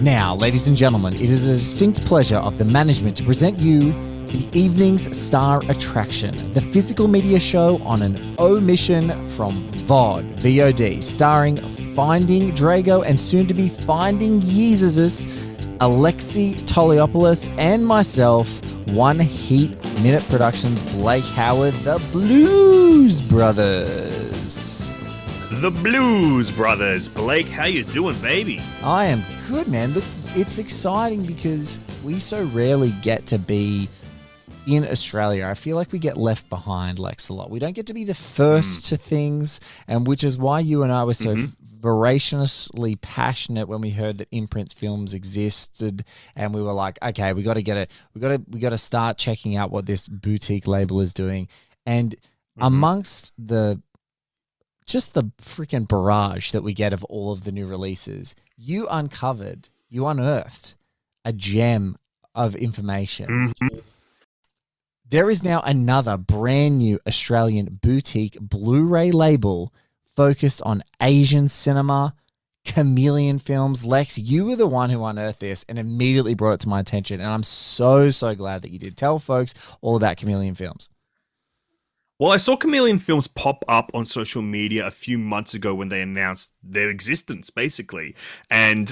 Now, ladies and gentlemen, it is a distinct pleasure of the management to present you the evening's star attraction, the physical media show on an omission from VOD, starring Finding Drago and soon-to-be Finding Jesus, Alexei Toliopoulos, and myself, One Heat Minute Productions, Blake Howard, the Blues Brothers. The Blues Brothers. Blake, how you doing, baby? I am good, man. Look, it's exciting because we so rarely get to be in Australia. I feel like we get left behind, Lex, a lot. We don't get to be the first to things, and which is why you and I were so voraciously passionate when we heard that Imprint Films existed, and we were like, okay, we got to get it. We got to start checking out what this boutique label is doing. And amongst the just the freaking barrage that we get of all of the new releases, you unearthed a gem of information. There is now another brand new Australian boutique Blu-ray label focused on Asian cinema, Chameleon Films. Lex, you were the one who unearthed this and immediately brought it to my attention, and I'm so glad that you did. Tell folks all about Chameleon Films. Well, I saw Chameleon Films pop up on social media a few months ago when they announced their existence, basically. And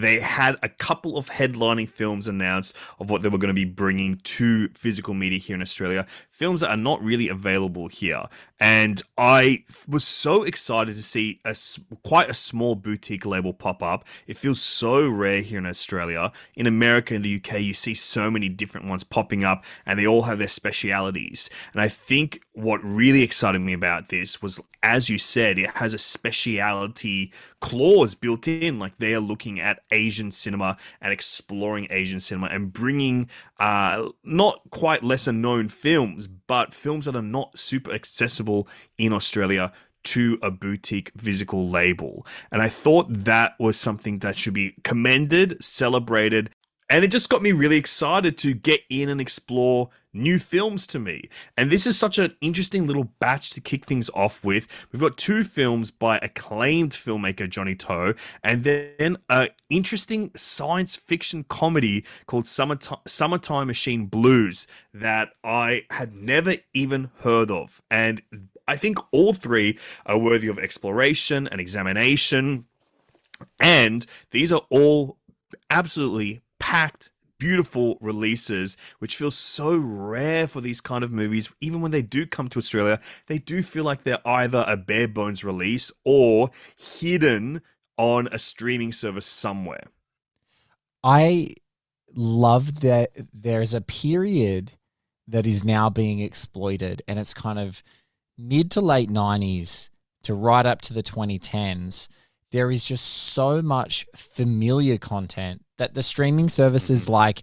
they had a couple of headlining films announced of what they were going to be bringing to physical media here in Australia, films that are not really available here. And I was so excited to see quite a small boutique label pop up. It feels so rare here in Australia. In America and the UK, you see so many different ones popping up, and they all have their specialities. And I think what really excited me about this was, as you said, it has a speciality clause built in. Like, they are looking at Asian cinema and exploring Asian cinema and bringing not quite lesser known films, but films that are not super accessible in Australia to a boutique physical label. And I thought that was something that should be commended, celebrated. And it just got me really excited to get in and explore new films to me. And this is such an interesting little batch to kick things off with. We've got two films by acclaimed filmmaker Johnnie To, and then an interesting science fiction comedy called Summertime Machine Blues that I had never even heard of. And I think all three are worthy of exploration and examination. And these are all absolutely packed, beautiful releases, which feels so rare for these kind of movies. Even when they do come to Australia, they do feel like they're either a bare bones release or hidden on a streaming service somewhere. I love that there's a period that is now being exploited, and it's kind of mid to late 90s to right up to the 2010s. There is just so much familiar content that the streaming services like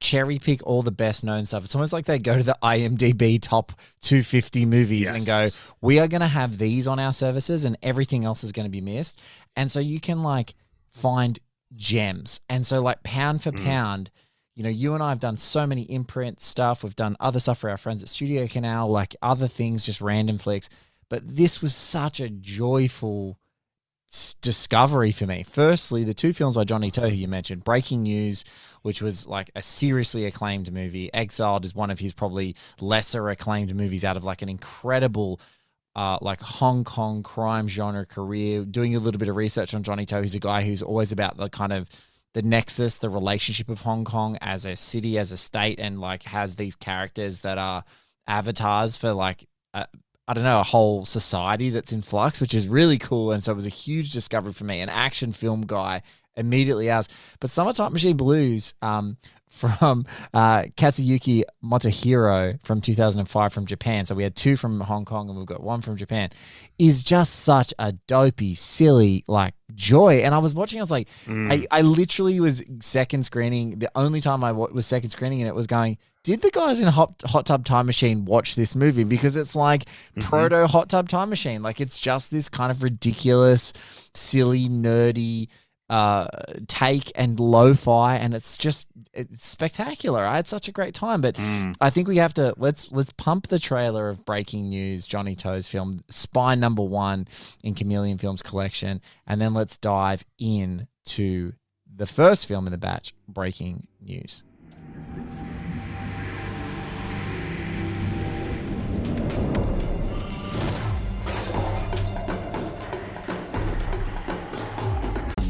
cherry pick all the best known stuff. It's almost like they go to the IMDb top 250 movies and go, we are going to have these on our services and everything else is going to be missed. And so you can like find gems. And so like pound for pound, you know, you and I have done so many imprint stuff. We've done other stuff for our friends at Studio Canal, like other things, just random flicks. But this was such a joyful discovery for me. Firstly, the two films by Johnnie To, who you mentioned, Breaking News, which was like a seriously acclaimed movie. Exiled is one of his probably lesser acclaimed movies out of like an incredible like Hong Kong crime genre career. Doing a little bit of research on Johnnie To, he's a guy who's always about the kind of the nexus, the relationship of Hong Kong as a city, as a state, and like has these characters that are avatars for like a whole society that's in flux, which is really cool. And so it was a huge discovery for me, an action film guy immediately ours. But Summertime Machine Blues from Katsuyuki Motohiro from 2005 from Japan. So we had two from Hong Kong and we've got one from Japan. Is just such a dopey, silly, like, joy. And I was watching, I was like, I literally was second screening. The only time I was second screening and it was going, did the guys in Hot Tub Time Machine watch this movie? Because it's like proto Hot Tub Time Machine. Like, it's just this kind of ridiculous, silly, nerdy take and lo-fi, and it's spectacular. I had such a great time, but I think we have to let's pump the trailer of Breaking News, Johnnie To's film, Spy Number 1 in Chameleon Films collection, and then let's dive in to the first film in the batch, Breaking News.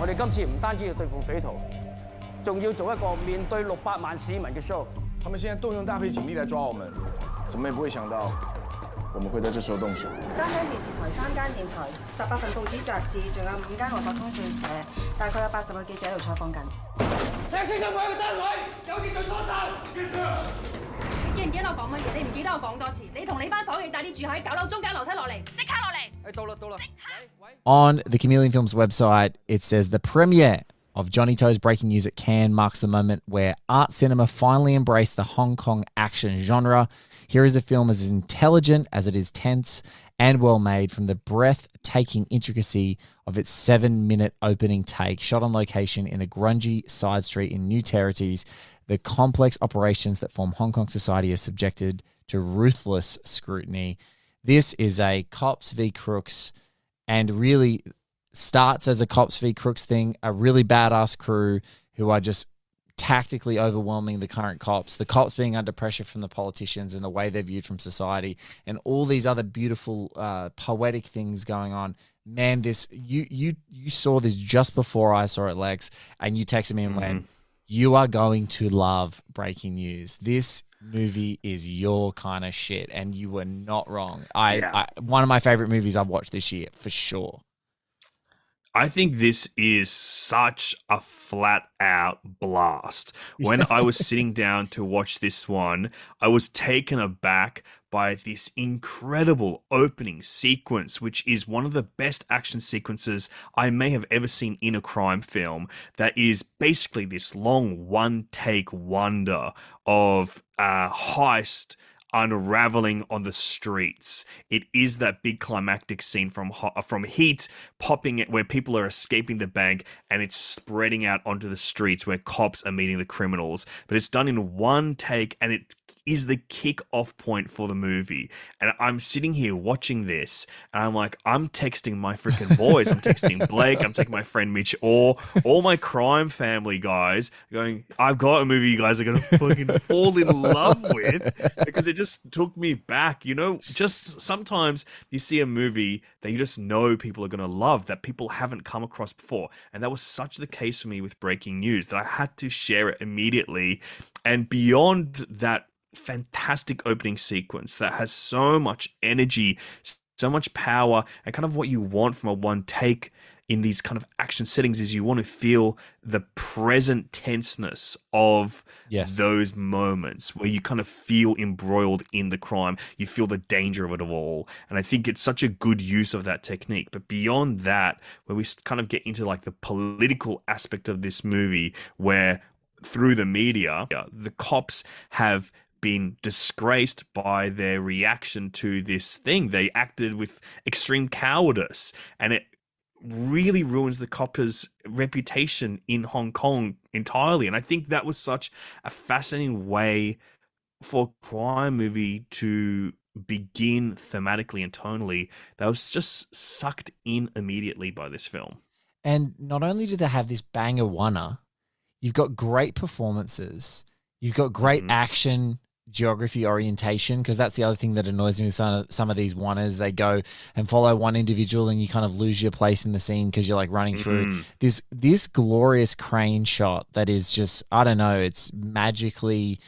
我哋今次唔單止要對付匪徒，仲要做一個面對600萬市民嘅 show。他們現在動用大批警力來抓我們，怎麼也不會想到我們會在這時候動手。3間電視台、3間電台、18份報紙雜誌，仲有5間外國通訊社，大概有80個記者喺度採訪緊。請先生每一個單位有秩序疏散。記唔記得我講乜嘢？你唔記得我講多次。你同你班伙計帶啲住喺9樓中間樓梯落嚟，即刻落嚟。到啦。On the Chameleon Films website, it says the premiere of Johnnie To's Breaking News at Cannes marks the moment where art cinema finally embraced the Hong Kong action genre. Here is a film as intelligent as it is tense and well-made, from the breathtaking intricacy of its 7-minute opening take, shot on location in a grungy side street in New Territories. The complex operations that form Hong Kong society are subjected to ruthless scrutiny. This is a cops v crooks, and really starts as a cops v crooks thing, a really badass crew who are just tactically overwhelming the current cops, the cops being under pressure from the politicians and the way they're viewed from society, and all these other beautiful poetic things going on. Man, this you saw this just before I saw it, Lex, and you texted me and went, you are going to love Breaking News. This movie is your kind of shit, and you were not wrong. One of my favorite movies I've watched this year, for sure. I think this is such a flat-out blast. When I was sitting down to watch this one, I was taken aback by this incredible opening sequence, which is one of the best action sequences I may have ever seen in a crime film, that is basically this long one-take wonder of a heist unraveling on the streets. It is that big climactic scene from Heat, popping it where people are escaping the bank and it's spreading out onto the streets where cops are meeting the criminals. But it's done in one take, and it is the kick-off point for the movie. And I'm sitting here watching this, and I'm like, I'm texting my freaking boys. I'm texting Blake. I'm texting my friend Mitch Orr, all my crime family guys, going, I've got a movie you guys are going to fucking fall in love with, because it just took me back. You know, just sometimes you see a movie that you just know people are going to love, that people haven't come across before. And that was such the case for me with Breaking News, that I had to share it immediately. And beyond that fantastic opening sequence that has so much energy, so much power, and kind of what you want from a one take, in these kind of action settings is you want to feel the present tenseness of those moments where you kind of feel embroiled in the crime. You feel the danger of it all. And I think it's such a good use of that technique. But beyond that, where we kind of get into like the political aspect of this movie, where through the media, the cops have been disgraced by their reaction to this thing. They acted with extreme cowardice, and it really ruins the coppers' reputation in Hong Kong entirely. And I think that was such a fascinating way for a crime movie to begin thematically and tonally. That was just sucked in immediately by this film. And not only did they have this banger oneer, you've got great performances, you've got great action, geography, orientation, because that's the other thing that annoys me with some of these oneers. They go and follow one individual and you kind of lose your place in the scene because you're like running through this glorious crane shot that is just, I don't know, it's magically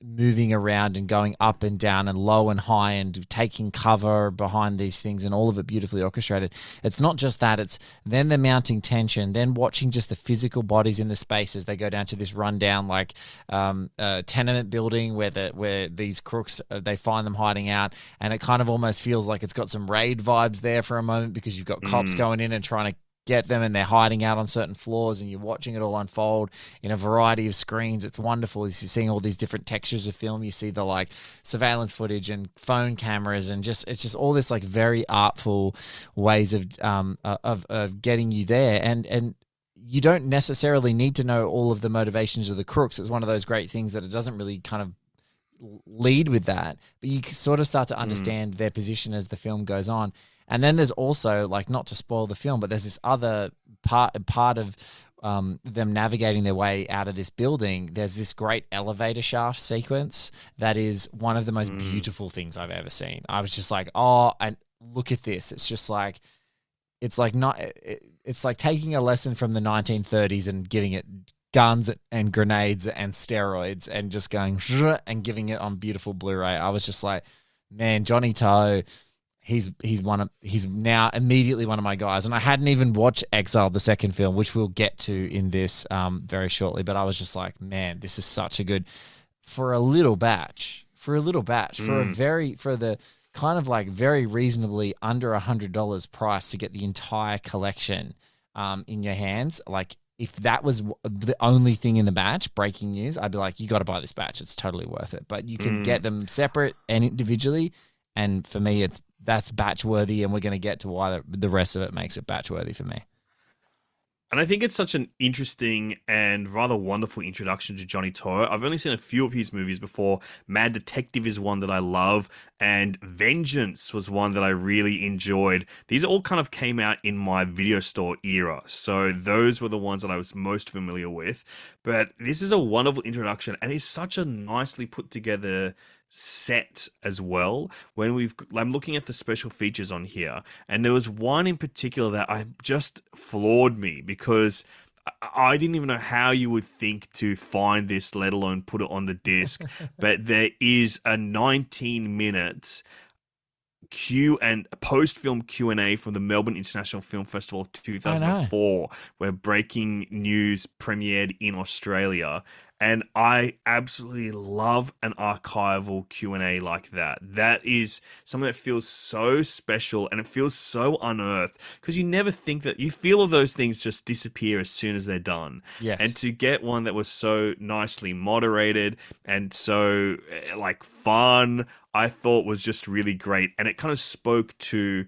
moving around and going up and down and low and high and taking cover behind these things, and all of it beautifully orchestrated. It's not just that, it's then the mounting tension, then watching just the physical bodies in the space as they go down to this rundown like tenement building where these crooks, they find them hiding out, and it kind of almost feels like it's got some Raid vibes there for a moment, because you've got cops going in and trying to get them, and they're hiding out on certain floors, and you're watching it all unfold in a variety of screens. It's wonderful. You're seeing all these different textures of film. You see the like surveillance footage and phone cameras, and just, it's just all this like very artful ways of getting you there. And you don't necessarily need to know all of the motivations of the crooks. It's one of those great things that it doesn't really kind of lead with that, but you sort of start to understand their position as the film goes on. And then there's also, like, not to spoil the film, but there's this other part of them navigating their way out of this building. There's this great elevator shaft sequence that is one of the most beautiful things I've ever seen. I was just like, oh, and look at this. It's just like, it's like taking a lesson from the 1930s and giving it guns and grenades and steroids and just going and giving it on beautiful Blu-ray. I was just like, man, Johnnie To, he's now immediately one of my guys. And I hadn't even watched Exiled, the second film, which we'll get to in this very shortly, but I was just like, man, this is such a good, for a little batch for the kind of like very reasonably under $100 price to get the entire collection in your hands. Like, if that was the only thing in the batch, Breaking News, I'd be like, you got to buy this batch. It's totally worth it. But you can get them separate and individually. And for me, that's batch worthy. And we're going to get to why the rest of it makes it batch worthy for me. And I think it's such an interesting and rather wonderful introduction to Johnnie To. I've only seen a few of his movies before. Mad Detective is one that I love, and Vengeance was one that I really enjoyed. These all kind of came out in my video store era, so those were the ones that I was most familiar with. But this is a wonderful introduction, and it's such a nicely put together set as well. When I'm looking at the special features on here, and there was one in particular that I just floored me, because I didn't even know how you would think to find this, let alone put it on the disc. But there is a 19-minute post-film Q&A from the Melbourne International Film Festival of 2004, where Breaking News premiered in Australia. And I absolutely love an archival Q&A like that. That is something that feels so special, and it feels so unearthed, because you never think that, you feel all those things just disappear as soon as they're done. Yes. And to get one that was so nicely moderated and so like fun, I thought was just really great. And it kind of spoke to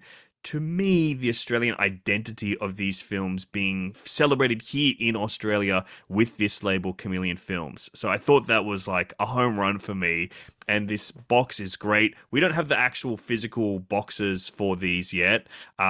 me, the Australian identity of these films being celebrated here in Australia with this label, Chameleon Films. So I thought that was like a home run for me. And this box is great. We don't have the actual physical boxes for these yet. So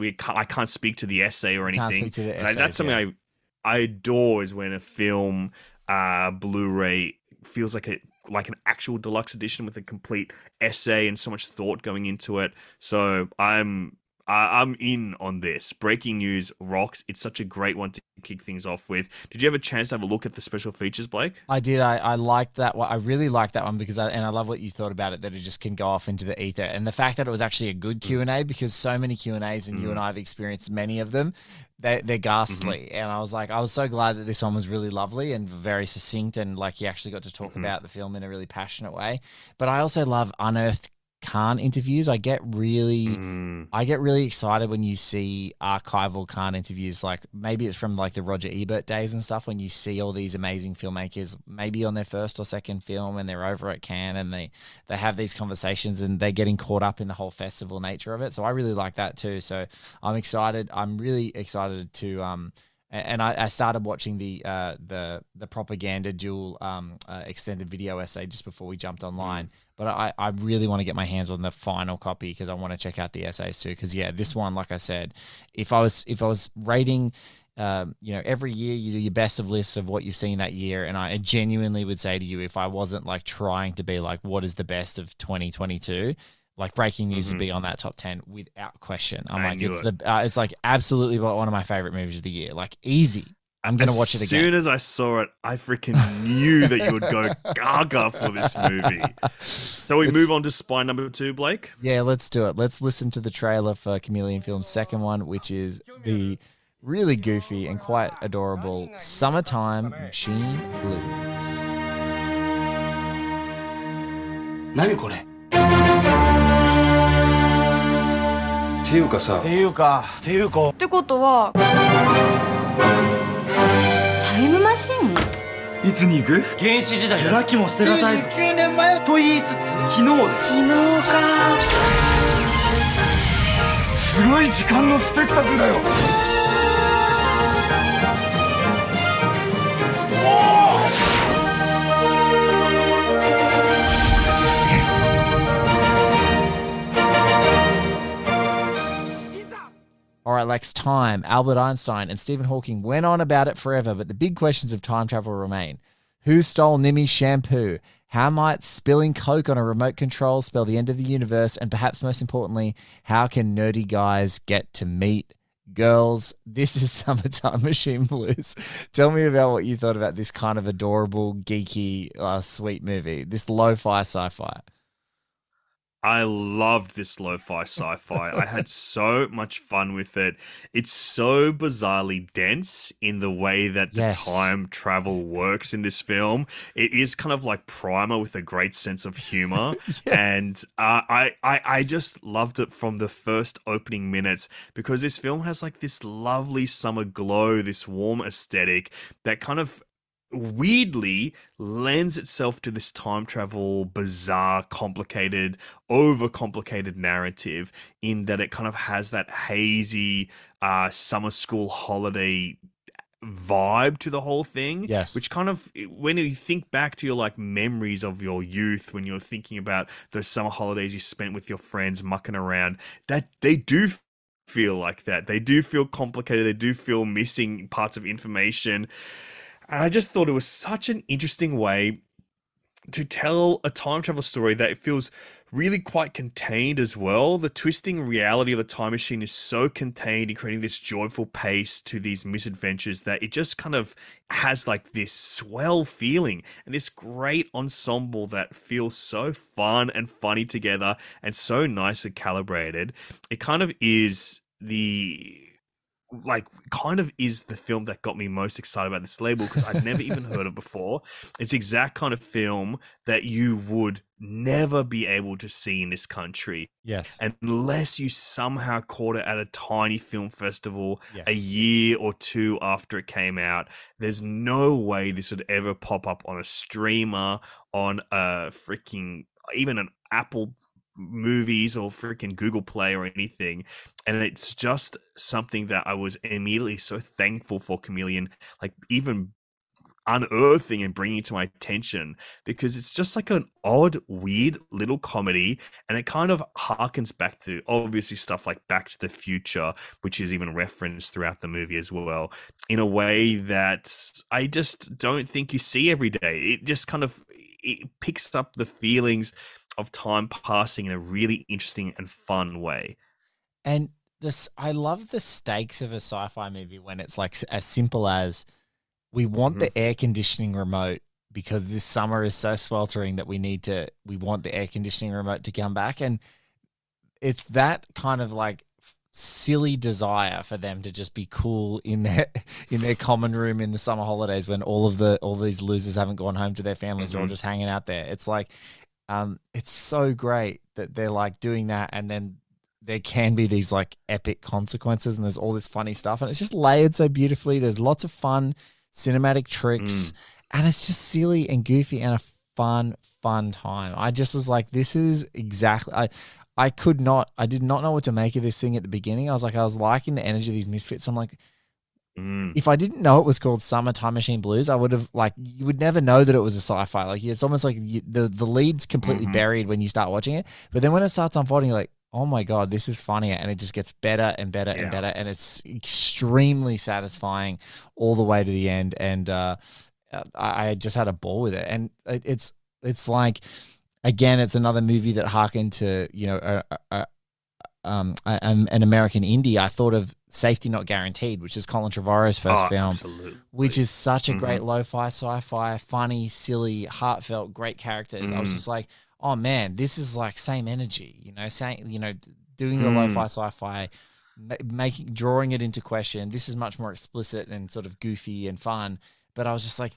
I can't speak to the essay or anything. Can't speak to the essays, that's something I adore, is when a film Blu-ray feels like an actual deluxe edition with a complete essay and so much thought going into it. So I'm I'm in on this. Breaking News rocks. It's such a great one to kick things off with. Did you have a chance to have a look at the special features, Blake? I did. I liked that one. I really liked that one because I love what you thought about it, that it just can go off into the ether. And the fact that it was actually a good Q&A, because so many Q&As, and you and I have experienced many of them, they're ghastly. And I was so glad that this one was really lovely and very succinct, and like he actually got to talk about the film in a really passionate way. But I also love unearthed Khan interviews. I get really excited when you see archival Khan interviews, like maybe it's from like the Roger Ebert days and stuff, when you see all these amazing filmmakers maybe on their first or second film and they're over at Cannes and they have these conversations and they're getting caught up in the whole festival nature of it. So I really like that too. So I'm really excited to and I started watching the propaganda duel extended video essay just before we jumped online. But I really want to get my hands on the final copy because I want to check out the essays too. Because yeah, this one, like I said, if I was rating, every year you do your best of lists of what you've seen that year, and I genuinely would say to you, if I wasn't like trying to be like, what is the best of 2022? Like Breaking News would be on that top 10 without question. It's like absolutely one of my favorite movies of the year. Like easy. I'm going to watch it again. As soon as I saw it, I freaking knew that you would go gaga for this movie. So we move on to spy number 2, Blake? Yeah, let's do it. Let's listen to the trailer for Chameleon Films' second one, which is the really goofy and quite adorable Summertime Machine Blues. All right, Lex, time. Albert Einstein and Stephen Hawking went on about it forever, but the big questions of time travel remain. Who stole Nimi's shampoo? How might spilling Coke on a remote control spell the end of the universe? And perhaps most importantly, how can nerdy guys get to meet girls? This is Summertime Machine Blues. Tell me about what you thought about this kind of adorable, geeky, sweet movie, this lo-fi sci-fi. I loved this lo-fi sci-fi. I had so much fun with it. It's so bizarrely dense in the way that the time travel works in this film. It is kind of like Primer with a great sense of humor. And I just loved it from the first opening minutes, because this film has like this lovely summer glow, this warm aesthetic that kind of weirdly lends itself to this time travel, bizarre, complicated, overcomplicated narrative, in that it kind of has that hazy summer school holiday vibe to the whole thing, which kind of, when you think back to your like memories of your youth, when you're thinking about those summer holidays you spent with your friends mucking around, that they do feel like that. They do feel complicated. They do feel missing parts of information. And I just thought it was such an interesting way to tell a time travel story that it feels really quite contained as well. The twisting reality of the time machine is so contained in creating this joyful pace to these misadventures that it just kind of has like this swell feeling and this great ensemble that feels so fun and funny together and so nicely calibrated. It kind of is the film that got me most excited about this label, because I've never even heard of before. It's the exact kind of film that you would never be able to see in this country. Yes. Unless you somehow caught it at a tiny film festival a year or two after it came out. There's no way this would ever pop up on a streamer, on a freaking, even an Apple Movies or freaking Google Play or anything. And it's just something that I was immediately so thankful for Chameleon, like even unearthing and bringing to my attention, because it's just like an odd, weird little comedy, and it kind of harkens back to obviously stuff like Back to the Future, which is even referenced throughout the movie as well, in a way that I just don't think you see every day. It just kind of, it picks up the feelings of time passing in a really interesting and fun way. And this, I love the stakes of a sci-fi movie when it's like as simple as we want the air conditioning remote because this summer is so sweltering that we want the air conditioning remote to come back. And it's that kind of like silly desire for them to just be cool in their common room in the summer holidays when all these losers haven't gone home to their families, they're all just hanging out there. It's like, it's so great that they're like doing that. And then there can be these like epic consequences and there's all this funny stuff and it's just layered so beautifully. There's lots of fun cinematic tricks and it's just silly and goofy and a fun, fun time. I just was like, this is exactly, I could not, I did not know what to make of this thing at the beginning. I was like, I was liking the energy of these misfits. I'm like, if I didn't know it was called Summertime Machine Blues, I would have like, you would never know that it was a sci-fi. Like it's almost like you, the lead's completely buried when you start watching it. But then when it starts unfolding, you're like, oh my God, this is funnier. And it just gets better and better and better. And it's extremely satisfying all the way to the end. And I just had a ball with it. And it's like, again, it's another movie that harkened to, you know, an American indie. I thought of Safety Not Guaranteed, which is Colin Trevorrow's first film, absolutely. Which is such a great lo-fi, sci-fi, funny, silly, heartfelt, great characters. I was just like, oh man, this is like same energy, you know, saying, you know, doing the lo-fi, sci-fi, drawing it into question. This is much more explicit and sort of goofy and fun. But I was just like,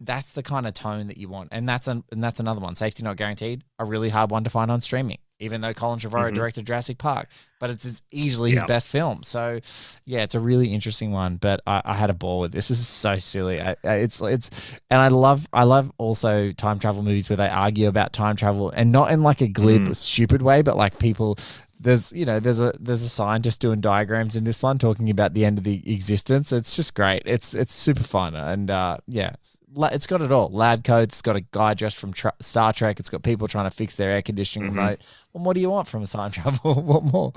that's the kind of tone that you want. And that's another one. Safety Not Guaranteed, a really hard one to find on streaming, even though Colin Trevorrow directed Jurassic Park. But it's as easily his best film. So, yeah, it's a really interesting one. But I had a ball with this. This is so silly. And I love also time travel movies where they argue about time travel, and not in like a glib, stupid way, but like people. There's a scientist doing diagrams in this one talking about the end of the existence. It's just great. It's super fun. And yeah, it's got it all. Lab coats. It's got a guy dressed from Star Trek. It's got people trying to fix their air conditioning remote. Well, what do you want from a time travel? What more?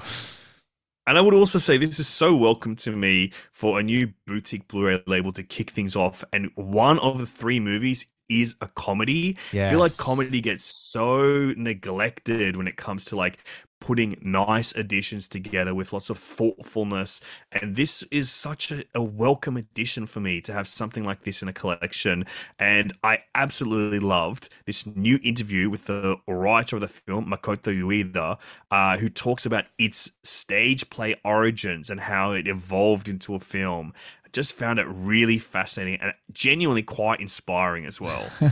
And I would also say this is so welcome to me for a new boutique Blu-ray label to kick things off. And one of the three movies is a comedy. Yes. I feel like comedy gets so neglected when it comes to like putting nice additions together with lots of thoughtfulness. And this is such a welcome addition for me to have something like this in a collection. And I absolutely loved this new interview with the writer of the film, Makoto Ueda, who talks about its stage play origins and how it evolved into a film. Just found it really fascinating and genuinely quite inspiring as well. I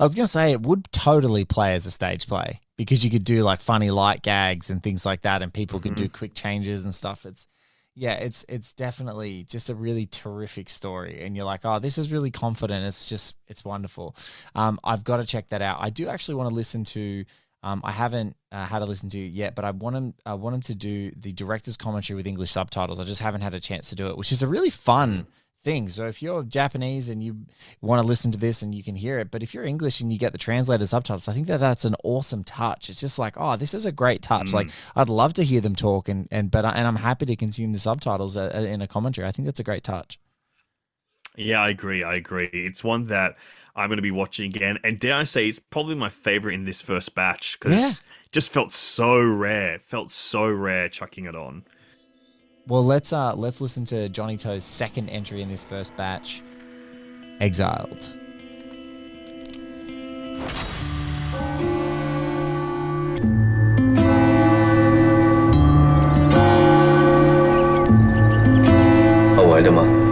was going to say it would totally play as a stage play because you could do like funny light gags and things like that, and people could do quick changes and stuff. It's definitely just a really terrific story, and you're like, oh, this is really confident. It's wonderful. I've got to check that out. I do actually want to listen to. I haven't had to listen to it yet, but I want him to do the director's commentary with English subtitles. I just haven't had a chance to do it, which is a really fun thing. So if you're Japanese and you want to listen to this and you can hear it, but if you're English and you get the translated subtitles, I think that's an awesome touch. It's just like, oh, this is a great touch. Like I'd love to hear them talk, and I'm happy to consume the subtitles in a commentary. I think that's a great touch. Yeah, I agree. It's one that I'm going to be watching again. And dare I say, it's probably my favorite in this first batch because it just felt so rare. Felt so rare chucking it on. Well, let's listen to Johnnie To's second entry in this first batch, Exiled. Oh, wait a minute.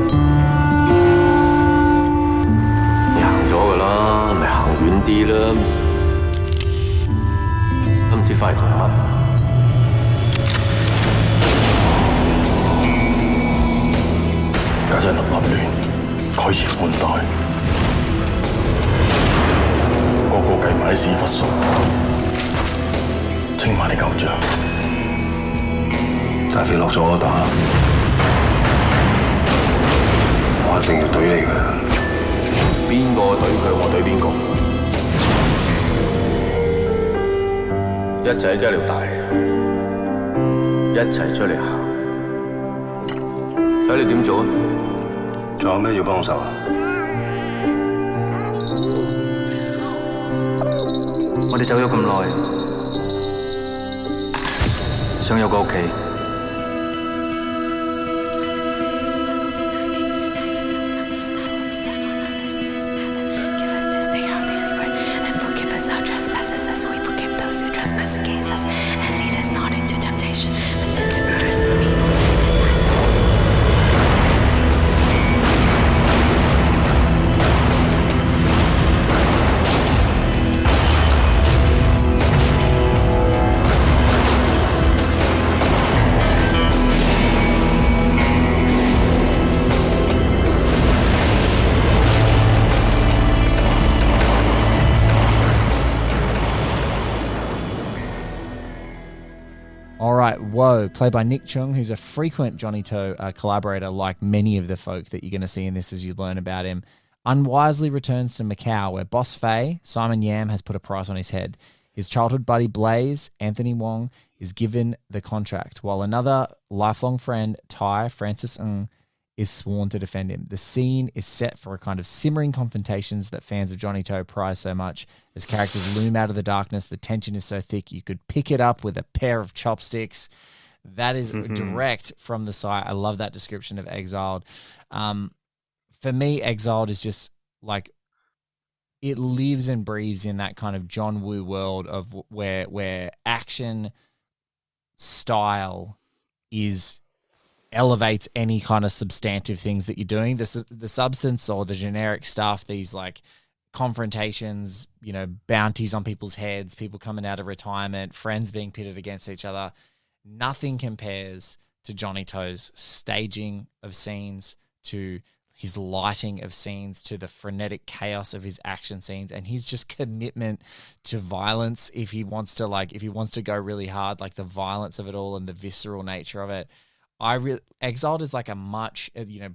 Woe, played by Nick Chung, who's a frequent Johnnie To collaborator, like many of the folk that you're going to see in this as you learn about him, unwisely returns to Macau, where boss Faye, Simon Yam, has put a price on his head. His childhood buddy Blaze, Anthony Wong, is given the contract, while another lifelong friend, Thai, Francis Ng, is sworn to defend him. The scene is set for a kind of simmering confrontations that fans of Johnnie To prize so much. As characters loom out of the darkness, the tension is so thick you could pick it up with a pair of chopsticks. That is direct from the site. I love that description of Exiled. For me, Exiled is just like, it lives and breathes in that kind of John Woo world of where action style is elevates any kind of substantive things that you're doing. The substance or the generic stuff, these like confrontations, you know, bounties on people's heads, people coming out of retirement, friends being pitted against each other. Nothing compares to Johnnie To's staging of scenes, to his lighting of scenes, to the frenetic chaos of his action scenes, and his just commitment to violence. If he wants to, like, if he wants to go really hard, like the violence of it all and the visceral nature of it. Exiled is like a much, you know,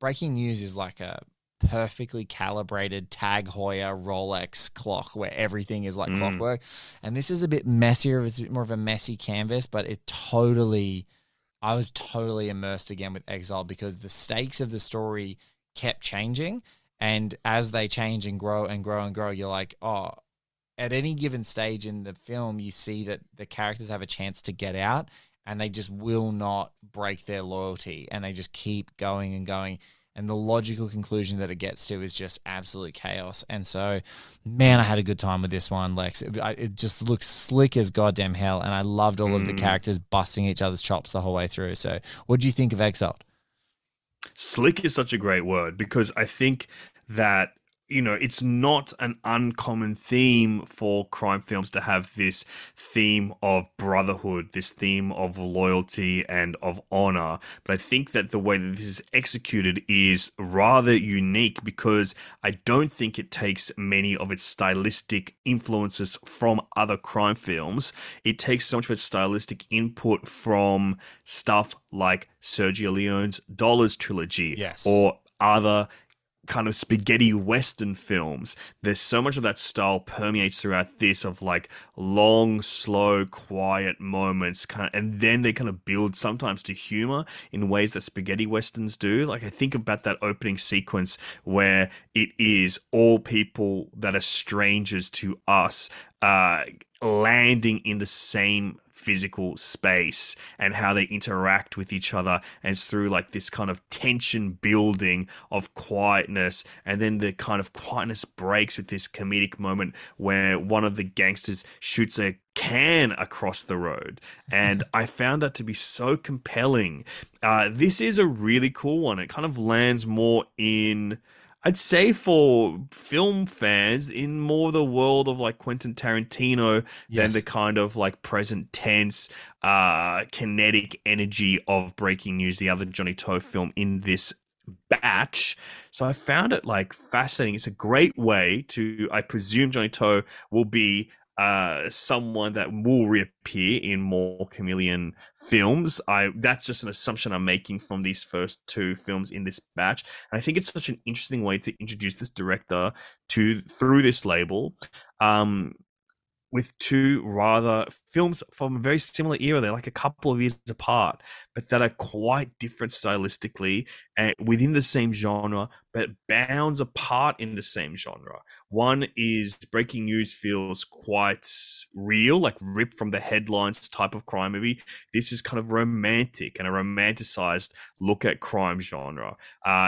Breaking News is like a perfectly calibrated Tag Heuer Rolex clock where everything is like clockwork. And this is a bit messier. It's a bit more of a messy canvas, but it totally, I was totally immersed again with Exiled because the stakes of the story kept changing. And as they change and grow and grow and grow, you're like, oh, at any given stage in the film, you see that the characters have a chance to get out and they just will not break their loyalty. And they just keep going and going. And the logical conclusion that it gets to is just absolute chaos. And so, man, I had a good time with this one, Lex. It just looks slick as goddamn hell. And I loved all of the characters busting each other's chops the whole way through. So what do you think of Exiled? Slick is such a great word because I think that, you know, it's not an uncommon theme for crime films to have this theme of brotherhood, this theme of loyalty and of honor. But I think that the way that this is executed is rather unique because I don't think it takes many of its stylistic influences from other crime films. It takes so much of its stylistic input from stuff like Sergio Leone's Dollars Trilogy or other kind of spaghetti Western films. There's so much of that style permeates throughout this of like long, slow, quiet moments kind of, and then they kind of build sometimes to humor in ways that spaghetti Westerns do. Like I think about that opening sequence where it is all people that are strangers to us landing in the same physical space and how they interact with each other, and it's through like this kind of tension building of quietness, and then the kind of quietness breaks with this comedic moment where one of the gangsters shoots a can across the road, and I found that to be so compelling. This is a really cool one. It kind of lands more in, I'd say for film fans, in more the world of like Quentin Tarantino than the kind of like present tense, kinetic energy of Breaking News, the other Johnnie To film in this batch. So I found it like fascinating. It's a great way to, I presume Johnnie To will be someone that will reappear in more Chameleon films. That's just an assumption I'm making from these first two films in this batch. And I think it's such an interesting way to introduce this director to through this label, with two rather films from a very similar era. They're like a couple of years apart, but that are quite different stylistically and within the same genre, but bounds apart in the same genre. One is Breaking News feels quite real, like ripped from the headlines type of crime movie. This is kind of romantic and a romanticized look at crime genre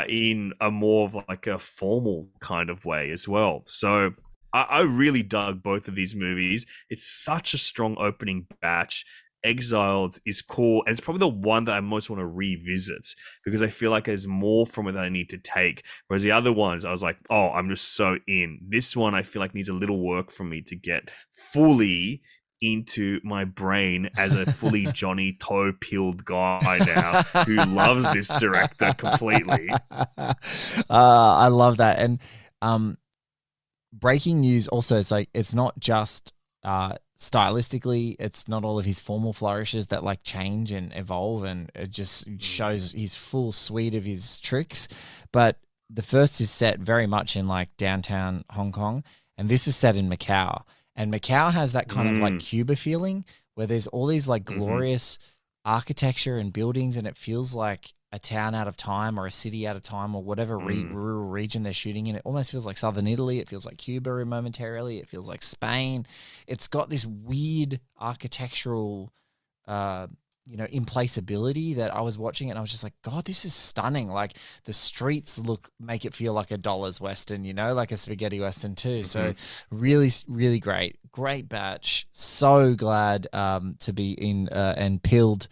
in a more of like a formal kind of way as well. So I really dug both of these movies. It's such a strong opening batch. Exiled is cool, and it's probably the one that I most want to revisit because I feel like there's more from it that I need to take, whereas the other ones I was like, oh, I'm just so in. This one I feel like needs a little work for me to get fully into my brain as a fully Johnnie To peeled guy now who loves this director completely. I love that. And Breaking News also is like, it's not just Stylistically, it's not all of his formal flourishes that like change and evolve, and it just shows his full suite of his tricks. But the first is set very much in like downtown Hong Kong, and this is set in Macau. And Macau has that kind of like Cuba feeling where there's all these like glorious architecture and buildings, and it feels like a town out of time or a city out of time or whatever rural region they're shooting in. It almost feels like Southern Italy. It feels like Cuba momentarily. It feels like Spain. It's got this weird architectural, you know, implacability that I was watching and I was just like, God, this is stunning. Like the streets make it feel like a Dollars Western, you know, like a spaghetti Western too. So really, really great. Great batch. So glad to be in and pilled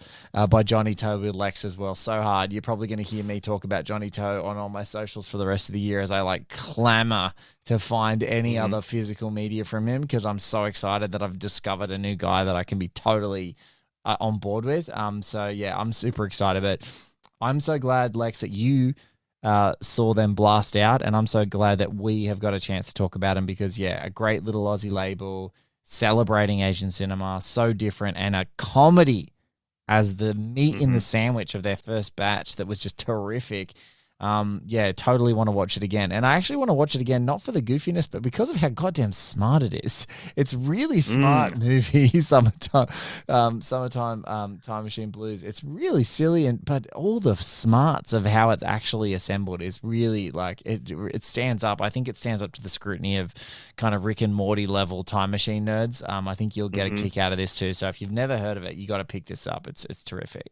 by Johnnie To with Lex as well. So hard. You're probably going to hear me talk about Johnnie To on all my socials for the rest of the year as I like clamor to find any other physical media from him, because I'm so excited that I've discovered a new guy that I can be totally on board with. So yeah, I'm super excited. But I'm so glad, Lex, that you saw them blast out, and I'm so glad that we have got a chance to talk about them, because yeah, a great little Aussie label celebrating Asian cinema, so different, and a comedy as the meat in the sandwich of their first batch that was just terrific. Yeah, totally want to watch it again. And I actually want to watch it again, not for the goofiness, but because of how goddamn smart it is. It's really smart movie, Summertime Machine Blues. It's really silly, but all the smarts of how it's actually assembled is really like, it stands up. I think it stands up to the scrutiny of kind of Rick and Morty level Time Machine nerds. I think you'll get a kick out of this too. So if you've never heard of it, you got to pick this up. It's terrific.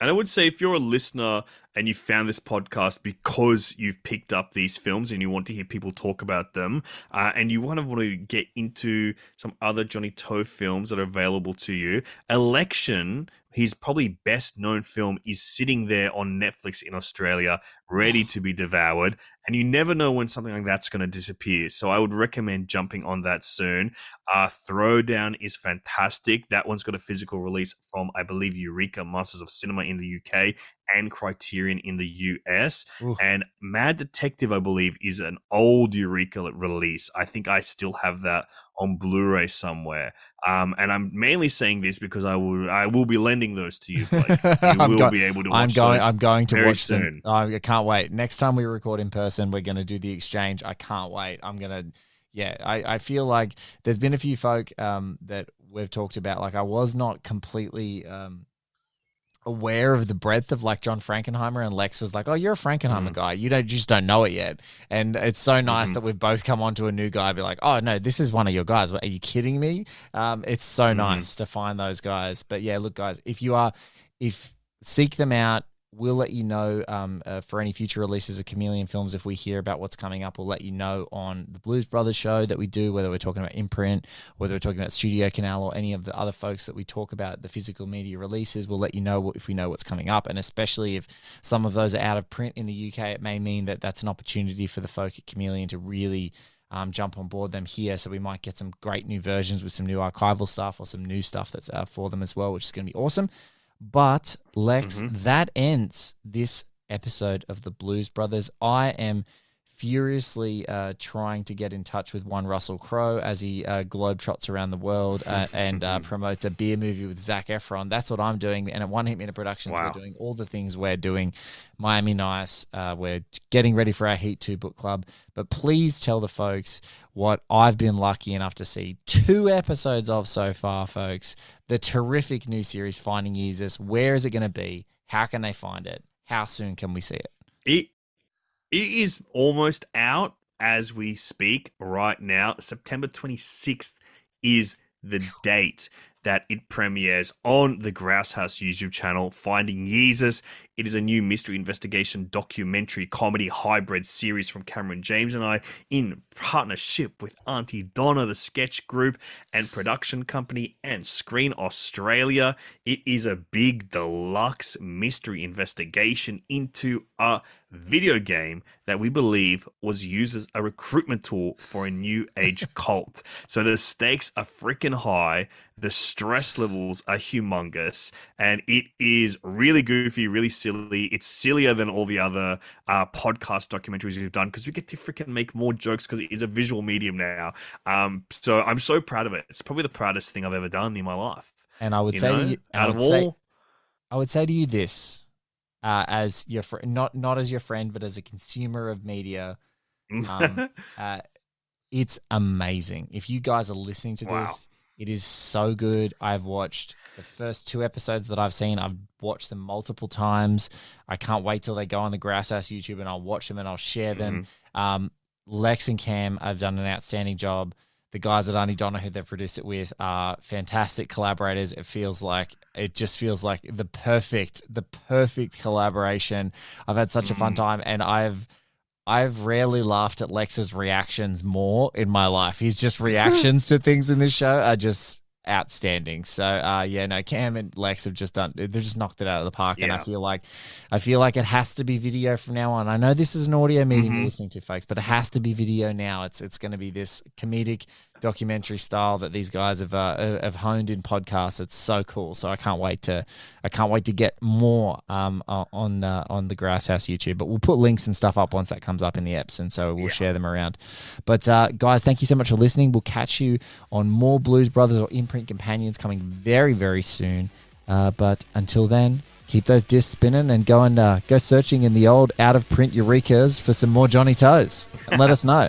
And I would say if you're a listener and you found this podcast because you've picked up these films and you want to hear people talk about them, and you want to get into some other Johnnie To films that are available to you, Election, his probably best known film, is sitting there on Netflix in Australia, ready to be devoured. And you never know when something like that's going to disappear. So I would recommend jumping on that soon. Throwdown is fantastic. That one's got a physical release from, I believe, Eureka Masters of Cinema in the UK and Criterion in the US. Ooh. And Mad Detective, I believe, is an old Eureka release. I think I still have that on Blu-ray somewhere. And I'm mainly saying this because I will be lending those to you, Blake. I'm going to watch them soon. I can't wait. Next time we record in person, we're going to do the exchange. I can't wait. I feel like there's been a few folk that we've talked about. Like I was not completely aware of the breadth of like John Frankenheimer, and Lex was like, oh, you're a Frankenheimer guy. You just don't know it yet. And it's so nice that we've both come onto a new guy and be like, oh no, this is one of your guys. Are you kidding me? It's so nice to find those guys. But yeah, look guys, if seek them out. We'll let you know for any future releases of Chameleon Films. If we hear about what's coming up, we'll let you know on the Blues Brothers show that we do, whether we're talking about Imprint, whether we're talking about Studio Canal or any of the other folks that we talk about, the physical media releases. We'll let you know if we know what's coming up. And especially if some of those are out of print in the UK, it may mean that that's an opportunity for the folk at Chameleon to really jump on board them here. So we might get some great new versions with some new archival stuff or some new stuff that's for them as well, which is going to be awesome. But Lex, that ends this episode of the Blues Brothers. I am furiously trying to get in touch with one Russell Crowe as he globetrots around the world and promotes a beer movie with Zac Efron. That's what I'm doing. And at One Heat Minute Productions, we're doing all the things we're doing. Miami Nice, we're getting ready for our Heat 2 book club. But please tell the folks what I've been lucky enough to see 2 episodes of so far, folks. The terrific new series, Finding Jesus. Where is it going to be? How can they find it? How soon can we see it? It is almost out as we speak right now. September 26th is the date that it premieres on the Grasshouse YouTube channel, Finding Jesus. It is a new mystery investigation documentary comedy hybrid series from Cameron James and I in partnership with Auntie Donna, the sketch group and production company, and Screen Australia. It is a big deluxe mystery investigation into a video game that we believe was used as a recruitment tool for a new age cult. So the stakes are freaking high. The stress levels are humongous. And it is really goofy, really serious. silly. It's sillier than all the other podcast documentaries we've done because we get to freaking make more jokes because it is a visual medium now. So I'm so proud of it. It's probably the proudest thing I've ever done in my life. And I would say, I would say to you this, as your friend, not as your friend, but as a consumer of media, it's amazing. If you guys are listening to this, it is so good. I've watched the first 2 episodes that I've seen. I've watched them multiple times. I can't wait till they go on the Grasshouse YouTube and I'll watch them and I'll share them. Lex and Cam have done an outstanding job. The guys at Auntie Donna, who they've produced it with, are fantastic collaborators. It just feels like the perfect collaboration. I've had such a fun time, and I've rarely laughed at Lex's reactions more in my life. His just reactions to things in this show are just outstanding. So Cam and Lex have they've just knocked it out of the park. Yeah. And I feel like it has to be video from now on. I know this is an audio medium you're listening to, folks, but it has to be video now. It's going to be this comedic documentary style that these guys have honed in podcasts. It's so cool. So I can't wait to get more on the Grasshouse YouTube, but we'll put links and stuff up once that comes up in the apps, and so we'll share them around. But guys, thank you so much for listening. We'll catch you on more Blues Brothers or Imprint Companions coming very, very soon. But until then, keep those discs spinning and go searching in the old out of print Eurekas for some more Johnnie Toes and let us know.